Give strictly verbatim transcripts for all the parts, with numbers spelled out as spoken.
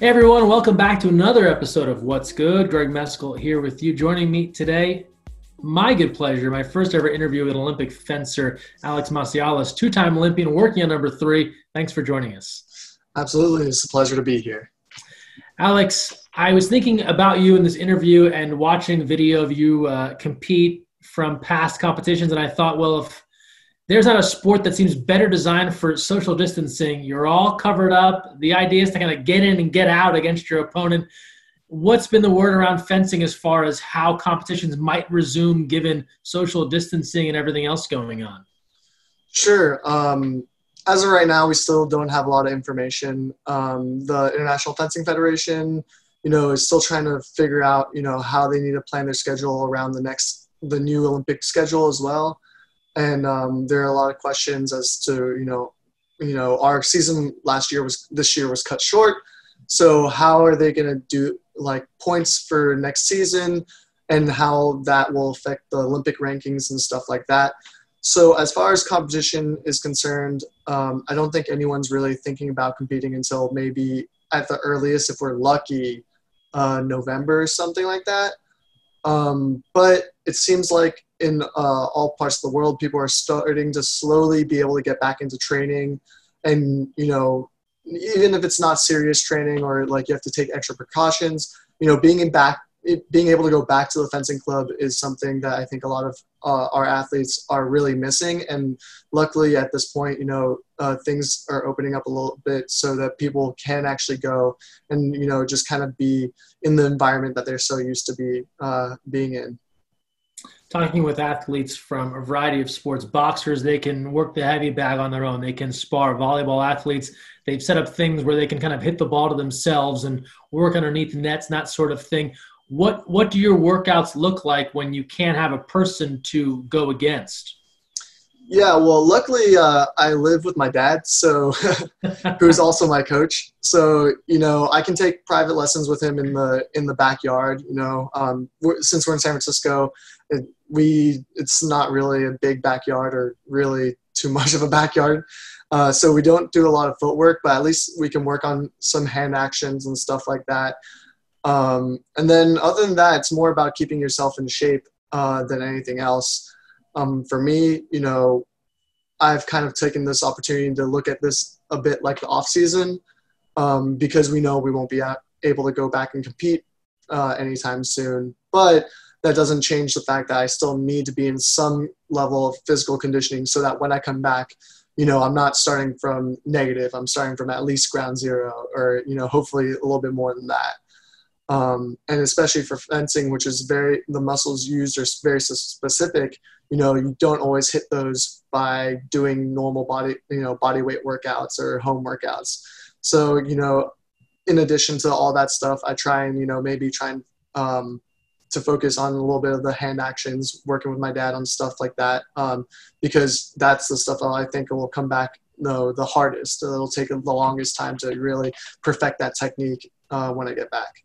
Hey everyone, welcome back to another episode of What's Good. Greg Meskell here with you. Joining me today, my good pleasure, my first ever interview with Olympic fencer Alex Macialis, two-time Olympian, working on number three. Thanks for joining us. Absolutely, it's a pleasure to be here. Alex, I was thinking about you in this interview and watching video of you uh, compete from past competitions, and I thought, well, if there's not a sport that seems better designed for social distancing. You're all covered up. The idea is to kind of get in and get out against your opponent. What's been the word around fencing as far as how competitions might resume given social distancing and everything else going on? Sure. Um, as of right now, we still don't have a lot of information. Um, the International Fencing Federation, you know, is still trying to figure out, you know, how they need to plan their schedule around the next, the new Olympic schedule as well. And um, there are a lot of questions as to, you know, you know, our season last year was, this year was cut short. So how are they going to do like points for next season and how that will affect the Olympic rankings and stuff like that. So as far as competition is concerned, um, I don't think anyone's really thinking about competing until maybe at the earliest, if we're lucky, uh, November or something like that. Um, but it seems like in uh, all parts of the world, people are starting to slowly be able to get back into training. And, you know, even if it's not serious training or like you have to take extra precautions, you know, being in back, being able to go back to the fencing club is something that I think a lot of uh, our athletes are really missing. And luckily at this point, you know, uh, things are opening up a little bit so that people can actually go and, you know, just kind of be in the environment that they're so used to be uh, being in. Talking with athletes from a variety of sports, boxers, they can work the heavy bag on their own. They can spar. Volleyball athletes, they've set up things where they can kind of hit the ball to themselves and work underneath nets, that sort of thing. What what do your workouts look like when you can't have a person to go against? Yeah, well, luckily uh, I live with my dad, so who's also my coach. So you know, I can take private lessons with him in the in the backyard. You know, um, we're, since we're in San Francisco, it, we it's not really a big backyard or really too much of a backyard. Uh, so we don't do a lot of footwork, but at least we can work on some hand actions and stuff like that. Um, and then other than that, it's more about keeping yourself in shape, uh, than anything else. Um, for me, you know, I've kind of taken this opportunity to look at this a bit like the off season, um, because we know we won't be able to go back and compete, uh, anytime soon, but that doesn't change the fact that I still need to be in some level of physical conditioning so that when I come back, you know, I'm not starting from negative, I'm starting from at least ground zero or, you know, hopefully a little bit more than that. Um, and especially for fencing, which is very, the muscles used are very specific, you know, you don't always hit those by doing normal body, you know, body weight workouts or home workouts. So, you know, in addition to all that stuff, I try and, you know, maybe try and, um, to focus on a little bit of the hand actions, working with my dad on stuff like that. Um, because that's the stuff that I think will come back, you know, the hardest. It'll take the longest time to really perfect that technique, uh, when I get back.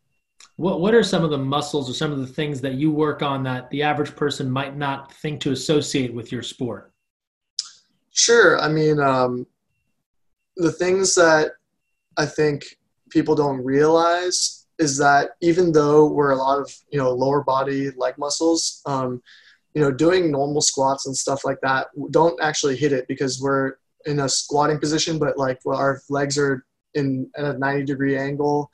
What what are some of the muscles or some of the things that you work on that the average person might not think to associate with your sport? Sure. I mean, um, the things that I think people don't realize is that even though we're a lot of, you know, lower body leg muscles, um, you know, doing normal squats and stuff like that, don't actually hit it because we're in a squatting position, but like well, our legs are in at a ninety degree angle.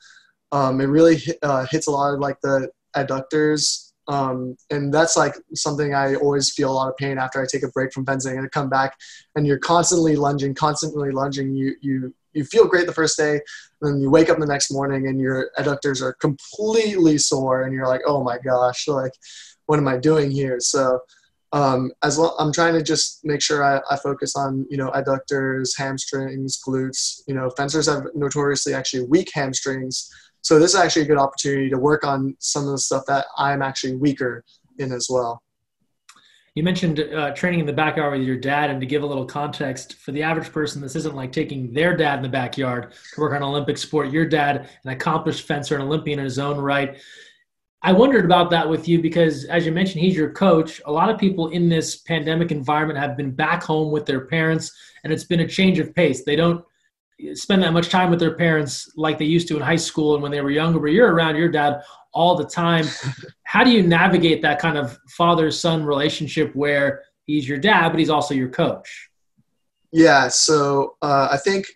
Um, it really uh, hits a lot of like the adductors. Um, and that's like something I always feel a lot of pain after I take a break from fencing and I come back and you're constantly lunging, constantly lunging. You, you, you feel great the first day. Then you wake up the next morning and your adductors are completely sore and you're like, oh my gosh, like what am I doing here? So um, as well, I'm trying to just make sure I, I focus on, you know, adductors, hamstrings, glutes. You know, fencers have notoriously actually weak hamstrings. So this is actually a good opportunity to work on some of the stuff that I'm actually weaker in as well. You mentioned uh, training in the backyard with your dad, and to give a little context for the average person, this isn't like taking their dad in the backyard to work on an Olympic sport. Your dad, an accomplished fencer, an Olympian in his own right. I wondered about that with you because, as you mentioned, he's your coach. A lot of people in this pandemic environment have been back home with their parents, and it's been a change of pace. They don't spend that much time with their parents like they used to in high school and when they were younger, but you're around your dad all the time. How do you navigate that kind of father-son relationship where he's your dad, but he's also your coach? Yeah, so uh, I think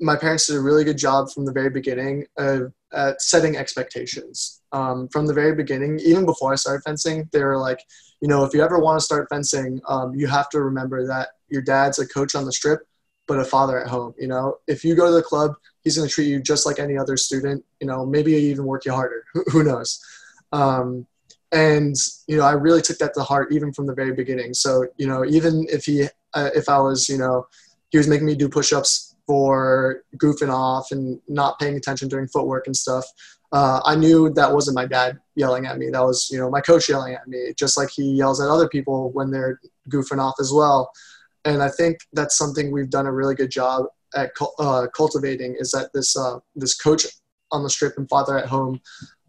my parents did a really good job from the very beginning of uh, setting expectations. Um, from the very beginning, even before I started fencing, they were like, you know, if you ever want to start fencing, um, you have to remember that your dad's a coach on the strip, but a father at home. You know, if you go to the club, he's going to treat you just like any other student, you know, maybe even work you harder, who knows? Um, and, you know, I really took that to heart even from the very beginning. So, you know, even if he, uh, if I was, you know, he was making me do push-ups for goofing off and not paying attention during footwork and stuff. Uh, I knew that wasn't my dad yelling at me. That was, you know, my coach yelling at me, just like he yells at other people when they're goofing off as well. And I think that's something we've done a really good job at uh, cultivating, is that this uh, this coach on the strip and father at home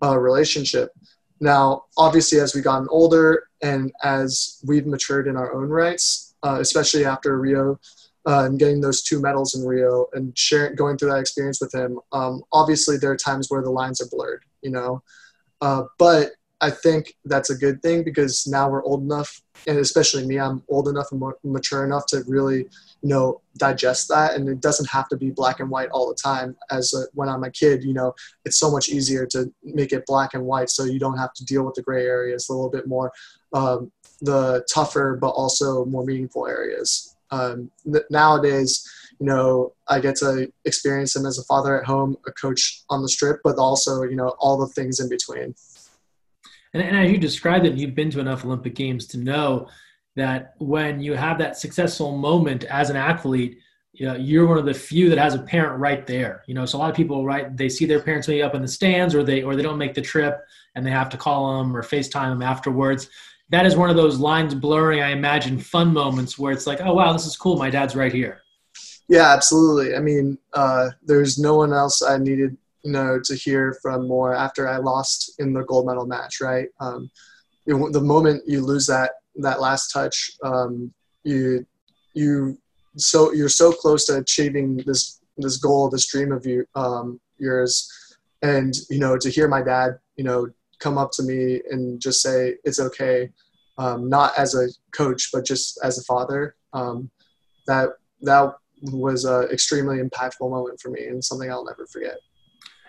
uh, relationship. Now, obviously, as we've gotten older and as we've matured in our own rights, uh, especially after Rio uh, and getting those two medals in Rio and sharing, going through that experience with him, um, obviously there are times where the lines are blurred, you know. Uh, but I think that's a good thing, because now we're old enough, and especially me, I'm old enough and mature enough to really, you know, digest that. And it doesn't have to be black and white all the time. As a, when I'm a kid, you know, it's so much easier to make it black and white, so you don't have to deal with the gray areas, a little bit more, um, the tougher, but also more meaningful areas. Um, nowadays, you know, I get to experience him as a father at home, a coach on the strip, but also, you know, all the things in between. And, and as you described it, you've been to enough Olympic Games to know that when you have that successful moment as an athlete, you know, you're one of the few that has a parent right there. You know, so a lot of people, right, they see their parents maybe up in the stands, or they or they don't make the trip and they have to call them or FaceTime them afterwards. That is one of those lines blurring, I imagine, fun moments where it's like, oh, wow, this is cool. My dad's right here. Yeah, absolutely. I mean, uh, there's no one else I needed you know, to hear from more after I lost in the gold medal match, right? Um, you know, the moment you lose that, that last touch, um, you, you, so you're so close to achieving this, this goal, this dream of you, um, yours. And, you know, to hear my dad, you know, come up to me and just say, it's okay. Um, not as a coach, but just as a father. Um, that, that was a extremely impactful moment for me and something I'll never forget.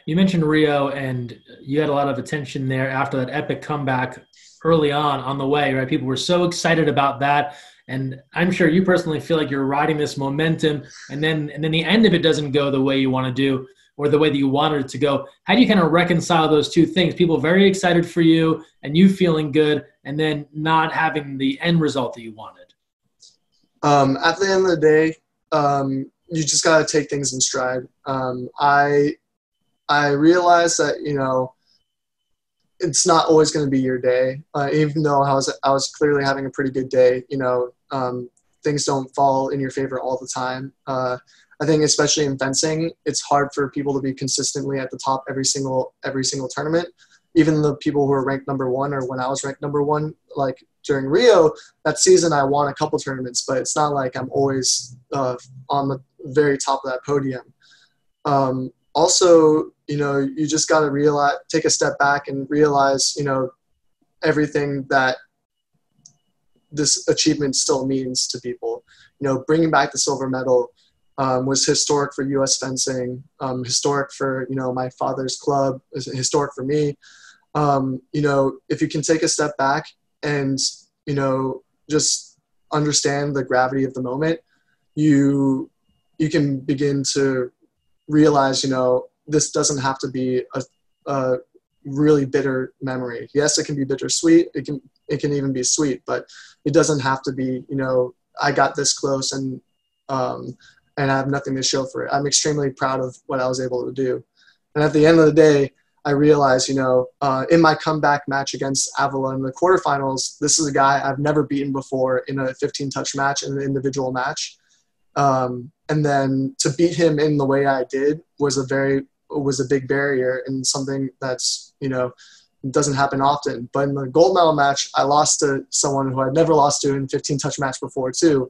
You mentioned Rio, and you had a lot of attention there after that epic comeback early on, on the way, right? People were so excited about that. And I'm sure you personally feel like you're riding this momentum, and then and then the end of it doesn't go the way you want to do or the way that you wanted it to go. How do you kind of reconcile those two things? People very excited for you and you feeling good, and then not having the end result that you wanted. Um, at the end of the day, um, you just got to take things in stride. Um, I... I realized that, you know, it's not always going to be your day. Uh, even though I was, I was clearly having a pretty good day, you know, um, things don't fall in your favor all the time. Uh, I think especially in fencing, it's hard for people to be consistently at the top every single, every single tournament. Even the people who are ranked number one, or when I was ranked number one, like during Rio, that season I won a couple tournaments, but it's not like I'm always uh, on the very top of that podium. Um, also, you know, you just got to realize, take a step back and realize, you know, everything that this achievement still means to people. You know, bringing back the silver medal um, was historic for U S fencing, um, historic for, you know, my father's club, historic for me. Um, you know, if you can take a step back and, you know, just understand the gravity of the moment, you, you can begin to realize, you know, this doesn't have to be a, a really bitter memory. Yes, it can be bittersweet. It can it can even be sweet, but it doesn't have to be, you know, I got this close and um, and I have nothing to show for it. I'm extremely proud of what I was able to do. And at the end of the day, I realized, you know, uh, in my comeback match against Avalon in the quarterfinals, this is a guy I've never beaten before in a fifteen-touch match, in an individual match. Um, and then to beat him in the way I did was a very was a big barrier, and something that's, you know, doesn't happen often. But in the gold medal match, I lost to someone who I'd never lost to in fifteen touch match before too.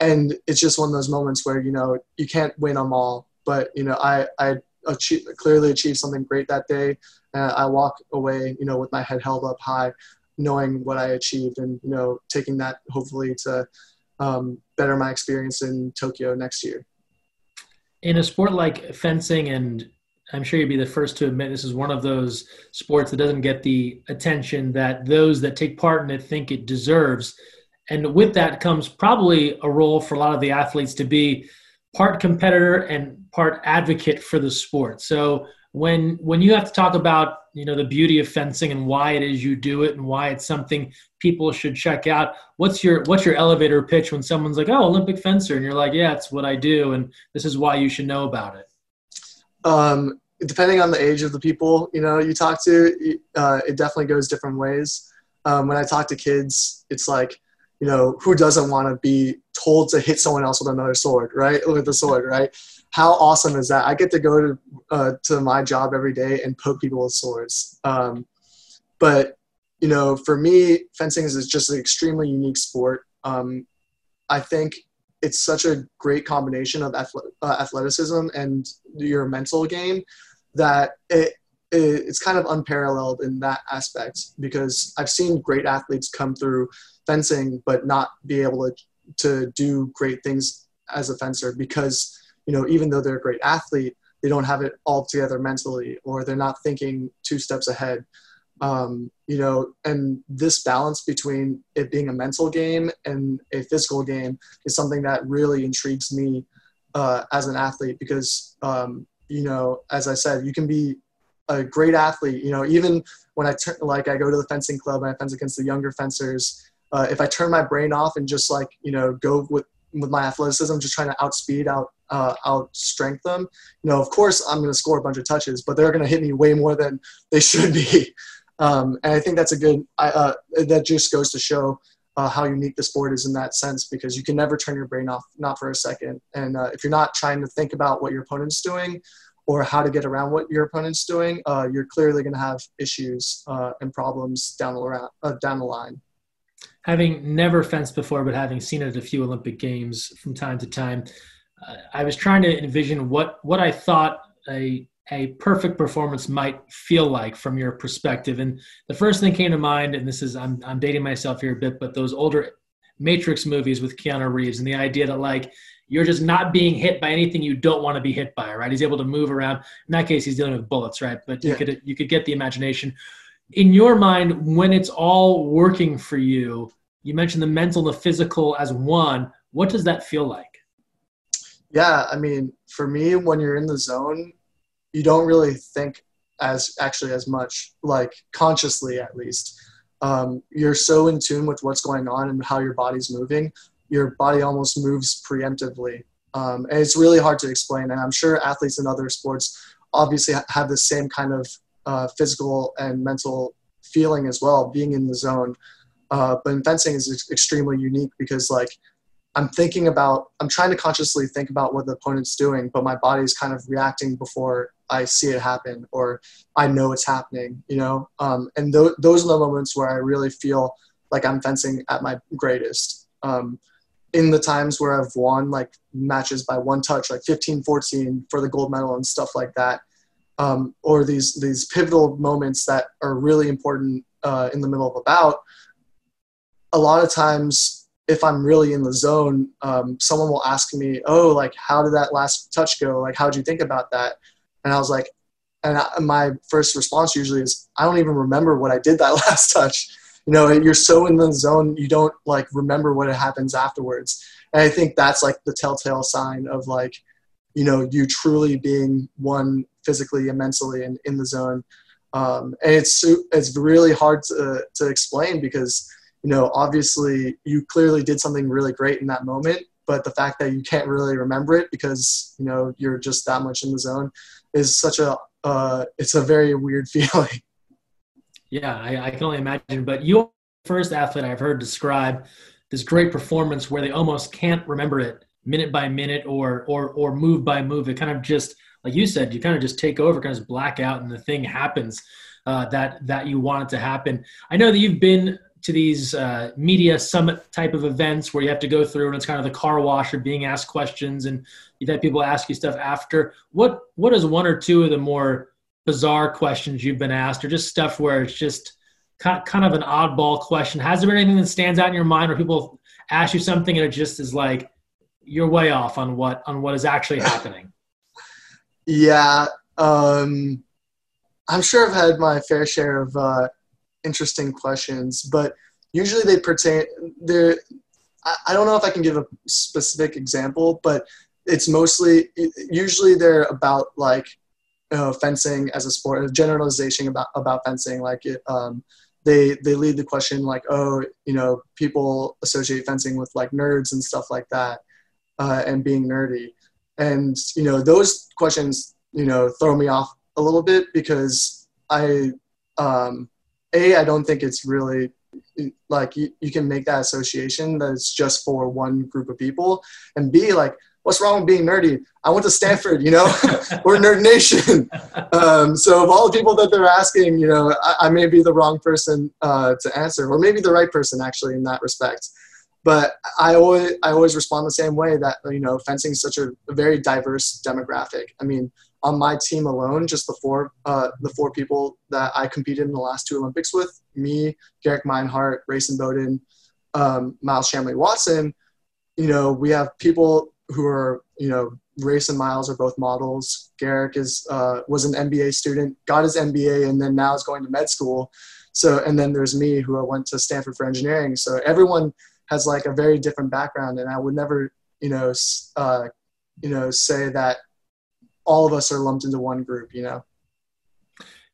And it's just one of those moments where, you know, you can't win them all. But, you know, I, I achieved, clearly achieved something great that day. Uh, I walk away, you know, with my head held up high, knowing what I achieved and, you know, taking that hopefully to um, better my experience in Tokyo next year. In a sport like fencing, and I'm sure you'd be the first to admit this is one of those sports that doesn't get the attention that those that take part in it think it deserves. And with that comes probably a role for a lot of the athletes to be part competitor and part advocate for the sport. So when when you have to talk about, you know, the beauty of fencing and why it is you do it and why it's something people should check out, what's your what's your elevator pitch when someone's like, oh, Olympic fencer, and you're like, yeah, it's what I do, and this is why you should know about it? Um, depending on the age of the people, you know, you talk to, uh, it definitely goes different ways. Um, when I talk to kids, it's like, you know, who doesn't want to be told to hit someone else with another sword, right? With a sword, right? How awesome is that? I get to go to uh, to my job every day and poke people with swords. Um, but, you know, for me, fencing is just an extremely unique sport. Um, I think it's such a great combination of athleticism and your mental game that it, it it's kind of unparalleled in that aspect, because I've seen great athletes come through fencing but not be able to to do great things as a fencer, because, you know, even though they're a great athlete, they don't have it all together mentally, or they're not thinking two steps ahead. Um, you know, and this balance between it being a mental game and a physical game is something that really intrigues me uh, as an athlete, because, um, you know, as I said, you can be a great athlete. You know, even when I turn, like I go to the fencing club and I fence against the younger fencers, Uh, if I turn my brain off and just, like, you know, go with, with my athleticism, just trying to outspeed, out, uh, outstrength them, you know, of course I'm going to score a bunch of touches, but they're going to hit me way more than they should be. Um, and I think that's a good, I, uh, that just goes to show uh, how unique the sport is in that sense, because you can never turn your brain off, not for a second. And uh, if you're not trying to think about what your opponent's doing or how to get around what your opponent's doing, uh, you're clearly going to have issues uh, and problems down the, around, uh, down the line. Having never fenced before, but having seen it at a few Olympic Games from time to time, uh, I was trying to envision what, what I thought a, a perfect performance might feel like from your perspective. And the first thing that came to mind, and this is, I'm, I'm dating myself here a bit, but those older Matrix movies with Keanu Reeves, and the idea that, like, you're just not being hit by anything you don't want to be hit by, right? He's able to move around. In that case, he's dealing with bullets, right? But yeah. you could, you could get the imagination. In your mind, when it's all working for you, you mentioned the mental and the physical as one. What does that feel like? Yeah, I mean, for me, when you're in the zone, you don't really think as actually as much, like, consciously at least. Um, you're so in tune with what's going on and how your body's moving. Your body almost moves preemptively. Um, and it's really hard to explain. And I'm sure athletes in other sports obviously have the same kind of Uh, physical and mental feeling as well, being in the zone. Uh, but in fencing is ex- extremely unique, because, like, I'm thinking about, I'm trying to consciously think about what the opponent's doing, but my body's kind of reacting before I see it happen, or I know it's happening, you know? Um, and th- those are the moments where I really feel like I'm fencing at my greatest. Um, in the times where I've won, like, matches by one touch, like fifteen fourteen for the gold medal and stuff like that, Um, or these these pivotal moments that are really important uh, in the middle of a bout, a lot of times, if I'm really in the zone, um, someone will ask me, oh, like, how did that last touch go? Like, how'd you think about that? And I was like, and I, my first response usually is, I don't even remember what I did that last touch. You know, you're so in the zone, you don't, like, remember what happens afterwards. And I think that's, like, the telltale sign of, like, you know, you truly being one physically and mentally and in the zone. Um, and it's it's really hard to, to explain, because, you know, obviously you clearly did something really great in that moment, but the fact that you can't really remember it because, you know, you're just that much in the zone is such a, uh, it's a very weird feeling. Yeah, I, I can only imagine. But you're the first athlete I've heard describe this great performance where they almost can't remember it minute by minute, or or or move by move. It kind of just, like you said, you kind of just take over, kind of just black out, and the thing happens uh, that that you want it to happen. I know that you've been to these uh, media summit type of events where you have to go through and it's kind of the car wash of being asked questions and you've had people ask you stuff after. What what is one or two of the more bizarre questions you've been asked, or just stuff where it's just kind of an oddball question? Has there been anything that stands out in your mind where people ask you something and it just is like, you're way off on what on what is actually happening? Yeah. Um, I'm sure I've had my fair share of uh, interesting questions, but usually they pertain there. I don't know if I can give a specific example, but it's mostly, usually they're about like, you know, fencing as a sport, a generalization about, about fencing. Like it, um, they, they lead the question like, oh, you know, people associate fencing with like nerds and stuff like that, uh, and being nerdy. And, you know, those questions, you know, throw me off a little bit because I, um, A, I don't think it's really like you, you can make that association that it's just for one group of people. And B, like, what's wrong with being nerdy? I went to Stanford, you know, we're Nerd Nation. Um, so of all the people that they're asking, you know, I, I may be the wrong person uh, to answer, or maybe the right person actually in that respect. But I always, I always respond the same way that, you know, fencing is such a, a very diverse demographic. I mean, on my team alone, just the four, uh, the four people that I competed in the last two Olympics with, me, Garrick Meinhardt, Rayson Bowden, um, Miles Chamley-Watson, you know, we have people who are, you know, Race and Miles are both models. Garrick is, uh, was an M B A student, got his M B A, and then now is going to med school. So, and then there's me, who I went to Stanford for engineering. So everyone has like a very different background, and I would never, you know, uh, you know, say that all of us are lumped into one group, you know?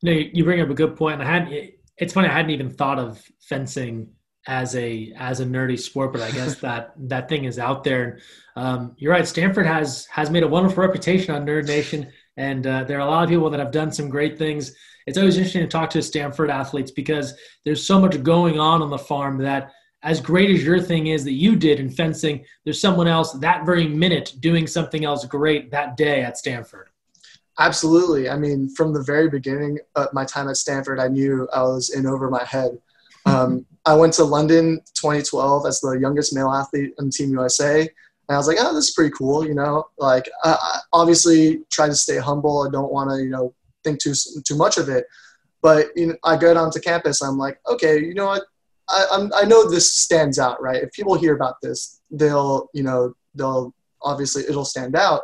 No, you bring up a good point. And I hadn't, it's funny, I hadn't even thought of fencing as a, as a nerdy sport, but I guess that, that thing is out there. Um, you're right. Stanford has, has made a wonderful reputation on Nerd Nation. And uh, there are a lot of people that have done some great things. It's always interesting to talk to Stanford athletes because there's so much going on on the farm that, as great as your thing is that you did in fencing, there's someone else that very minute doing something else great that day at Stanford. Absolutely. I mean, from the very beginning of my time at Stanford, I knew I was in over my head. Um, I went to London twenty twelve as the youngest male athlete on Team U S A. And I was like, oh, this is pretty cool. You know, like I, I obviously try to stay humble. I don't want to, you know, think too, too much of it, but you know, I go down to campus and I'm like, okay, you know what? I, I'm, I know this stands out, right? If people hear about this, they'll, you know, they'll obviously it'll stand out.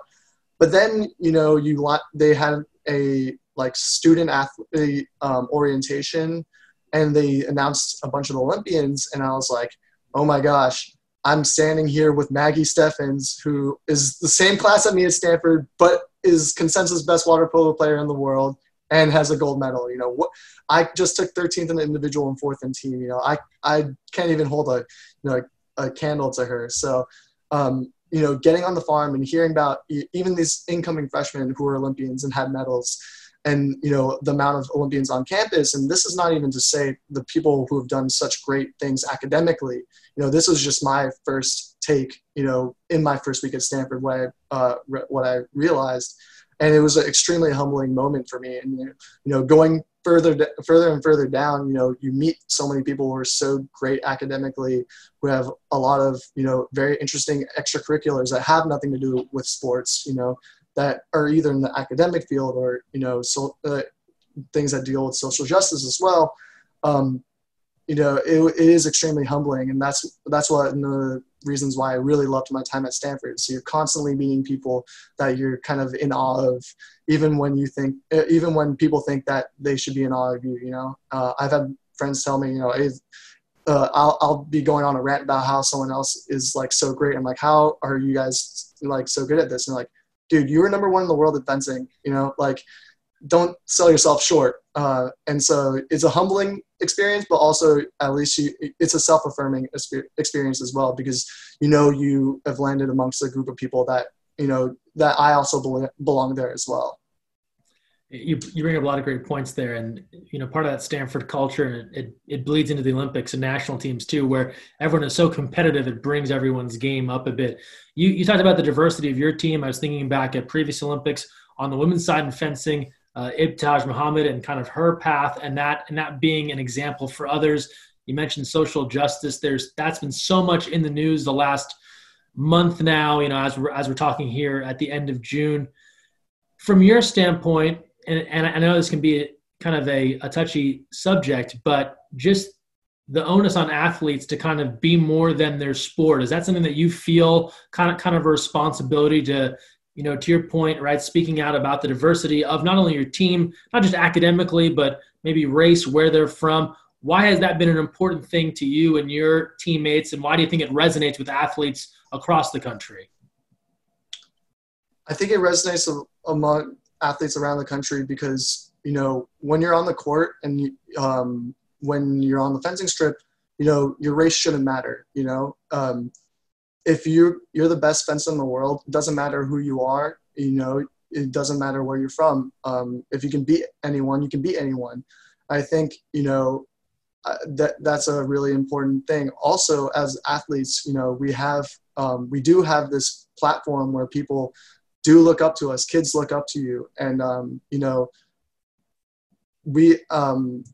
But then, you know, you want, they had a like student athlete um, orientation, and they announced a bunch of Olympians, and I was like, oh my gosh, I'm standing here with Maggie Stephens, who is the same class as me at Stanford, but is consensus best water polo player in the world and has a gold medal. You know, what, I just took thirteenth in the individual and fourth in team. You know, I, I can't even hold a, you know, a, a candle to her. So, um, you know, getting on the farm and hearing about even these incoming freshmen who are Olympians and had medals, and, you know, the amount of Olympians on campus. And this is not even to say the people who have done such great things academically. You know, this was just my first take, you know, in my first week at Stanford, what I, uh, re- what I realized. And it was an extremely humbling moment for me. And, you know, going further, further and further down, you know, you meet so many people who are so great academically, who have a lot of, you know, very interesting extracurriculars that have nothing to do with sports, you know, that are either in the academic field or, you know, so, uh, things that deal with social justice as well. Um, you know, it, it is extremely humbling. And that's, that's what the reasons why I really loved my time at Stanford. So you're constantly meeting people that you're kind of in awe of, even when you think, even when people think that they should be in awe of you, you know, uh, I've had friends tell me, you know, hey, uh, I'll, I'll be going on a rant about how someone else is like so great. I'm like, how are you guys like so good at this? And like, dude, you were number one in the world at fencing, you know, like, don't sell yourself short. Uh, and so it's a humbling experience, but also at least you, it's a self-affirming experience as well, because, you know, you have landed amongst a group of people that, you know, that I also belong, belong there as well. You, you bring up a lot of great points there. And, you know, part of that Stanford culture, and it, it bleeds into the Olympics and national teams too, where everyone is so competitive, it brings everyone's game up a bit. You, you talked about the diversity of your team. I was thinking back at previous Olympics on the women's side in fencing, Uh, Ibtihaj Muhammad and kind of her path, and that and that being an example for others. You mentioned social justice. There's that's been so much in the news the last month now, you know, as we're, as we're talking here at the end of June. From your standpoint, and, and I know this can be kind of a, a touchy subject, but just the onus on athletes to kind of be more than their sport. Is that something that you feel kind of, kind of a responsibility to, you know, to your point, right? Speaking out about the diversity of not only your team, not just academically, but maybe race, where they're from. Why has that been an important thing to you and your teammates? And why do you think it resonates with athletes across the country? I think it resonates among athletes around the country because, you know, when you're on the court and you, um, when you're on the fencing strip, you know, your race shouldn't matter. You know, um, if you, you're the best fencer in the world, it doesn't matter who you are, you know, it doesn't matter where you're from. Um, if you can beat anyone, you can beat anyone. I think, you know, that that's a really important thing. Also, as athletes, you know, we have, um, we do have this platform where people do look up to us, kids look up to you. And, um, you know, we, um,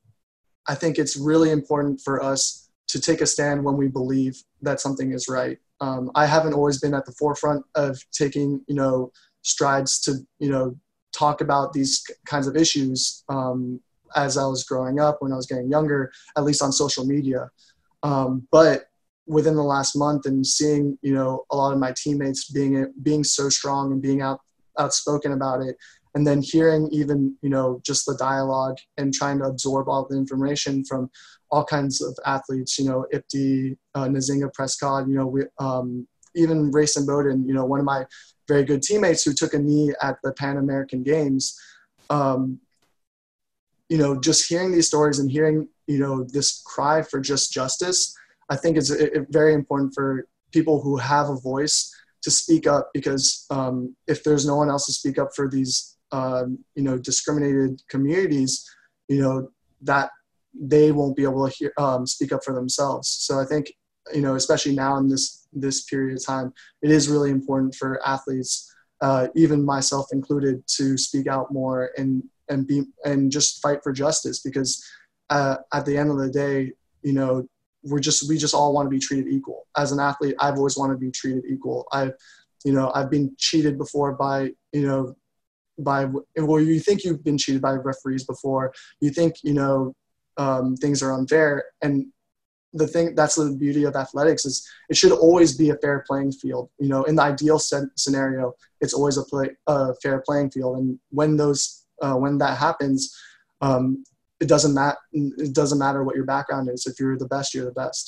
I think it's really important for us to take a stand when we believe that something is right. Um, I haven't always been at the forefront of taking, you know, strides to, you know, talk about these kinds of issues um, as I was growing up, when I was getting younger, at least on social media. Um, but within the last month and seeing, you know, a lot of my teammates being being so strong and being out, outspoken about it, and then hearing even, you know, just the dialogue and trying to absorb all the information from all kinds of athletes, you know, Ibti, uh, Nzinga Prescott, you know, we, um, even Race and Bowden, you know, one of my very good teammates who took a knee at the Pan American Games. Um, you know, just hearing these stories and hearing, you know, this cry for just justice, I think it's it, very important for people who have a voice to speak up, because um, if there's no one else to speak up for these Um, you know, discriminated communities, you know, that they won't be able to hear, um, speak up for themselves. So I think, you know, especially now in this, this period of time, it is really important for athletes, uh, even myself included, to speak out more and, and be, and just fight for justice, because uh, at the end of the day, you know, we're just, we just all want to be treated equal. As an athlete, I've always wanted to be treated equal. I've, you know, I've been cheated before by, you know, by well you think you've been cheated by referees before, you think you know um things are unfair, and the thing that's the beauty of athletics is it should always be a fair playing field. You know, in the ideal scenario, it's always a play a fair playing field, and when those uh when that happens, um it doesn't matter it doesn't matter what your background is. If you're the best, you're the best.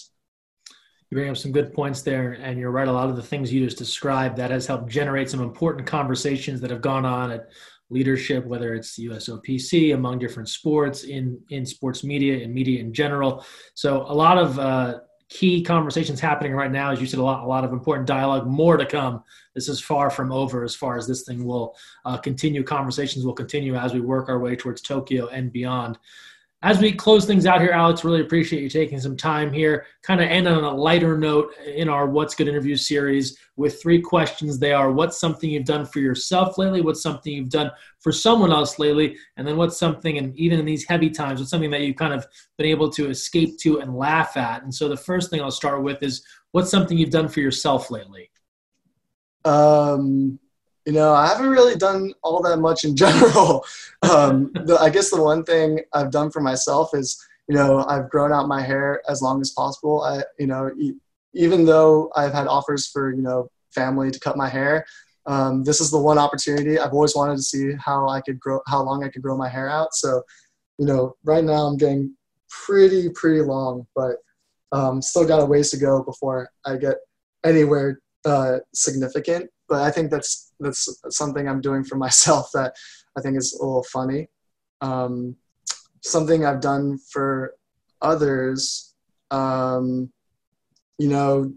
You bring up some good points there, and you're right. A lot of the things you just described, that has helped generate some important conversations that have gone on at leadership, whether it's U S O P C, among different sports, in, in sports media, and media in general. So a lot of uh, key conversations happening right now. As you said, a lot, a lot of important dialogue, more to come. This is far from over as far as this thing will uh, continue. Conversations will continue as we work our way towards Tokyo and beyond. As we close things out here, Alex, really appreciate you taking some time here. Kind of end on a lighter note in our What's Good interview series with three questions. They are, what's something you've done for yourself lately? What's something you've done for someone else lately? And then what's something, and even in these heavy times, what's something that you've kind of been able to escape to and laugh at? And so the first thing I'll start with is, what's something you've done for yourself lately? Um... You know, I haven't really done all that much in general. Um, the, I guess the one thing I've done for myself is, you know, I've grown out my hair as long as possible. I, you know, e- even though I've had offers for, you know, family to cut my hair, um, this is the one opportunity. I've always wanted to see how I could grow, how long I could grow my hair out. So, you know, right now I'm getting pretty, pretty long, but um, still got a ways to go before I get anywhere uh, significant. But I think that's that's something I'm doing for myself that I think is a little funny. Um, something I've done for others, um, you know,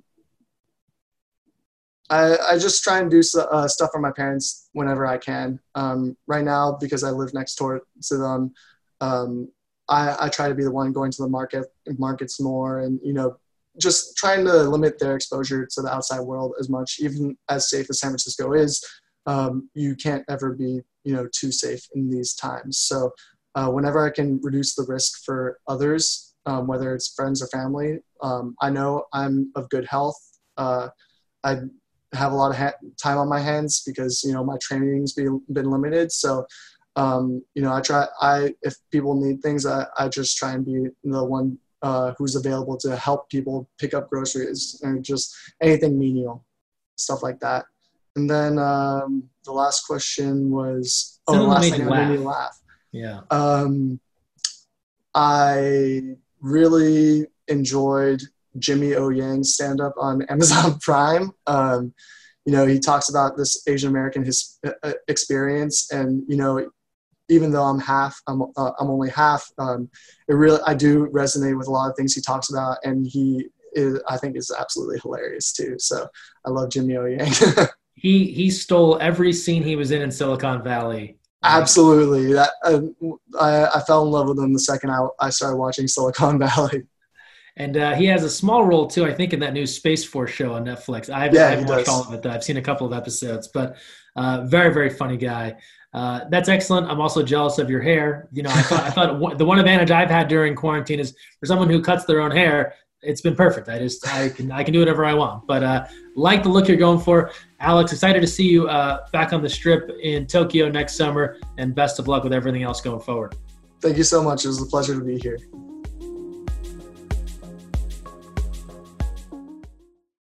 I, I just try and do so, uh, stuff for my parents whenever I can. Um, right now, because I live next door to them, um, I, I try to be the one going to the market markets more, and, you know, just trying to limit their exposure to the outside world as much. Even as safe as San Francisco is, um, you can't ever be, you know, too safe in these times. So uh, whenever I can reduce the risk for others, um, whether it's friends or family. Um, I know I'm of good health. Uh, I have a lot of ha- time on my hands because, you know, my training's been, been limited. So, um, you know, I try, I, if people need things, I, I just try and be the one uh, who's available to help people pick up groceries and just anything menial, stuff like that. And then um, the last question was, oh, the last thing that made me laugh. Yeah. Um, I really enjoyed Jimmy O. Yang's stand-up on Amazon Prime. Um, you know, he talks about this Asian American his uh, experience, and you know, even though I'm half, I'm uh, I'm only half. Um, it really, I do resonate with a lot of things he talks about, and he is, I think, is absolutely hilarious too. So I love Jimmy O. Yang. he he stole every scene he was in in Silicon Valley. Absolutely, that uh, I I fell in love with him the second I I started watching Silicon Valley. And uh, he has a small role, too, I think, in that new Space Force show on Netflix. I've, yeah, I've watched does. all of it, though. I've seen a couple of episodes. But uh, very, very funny guy. Uh, that's excellent. I'm also jealous of your hair. You know, I thought, I thought the one advantage I've had during quarantine is for someone who cuts their own hair, it's been perfect. I just I can I can do whatever I want. But uh, like the look you're going for. Alex, excited to see you uh, back on the Strip in Tokyo next summer. And best of luck with everything else going forward. Thank you so much. It was a pleasure to be here.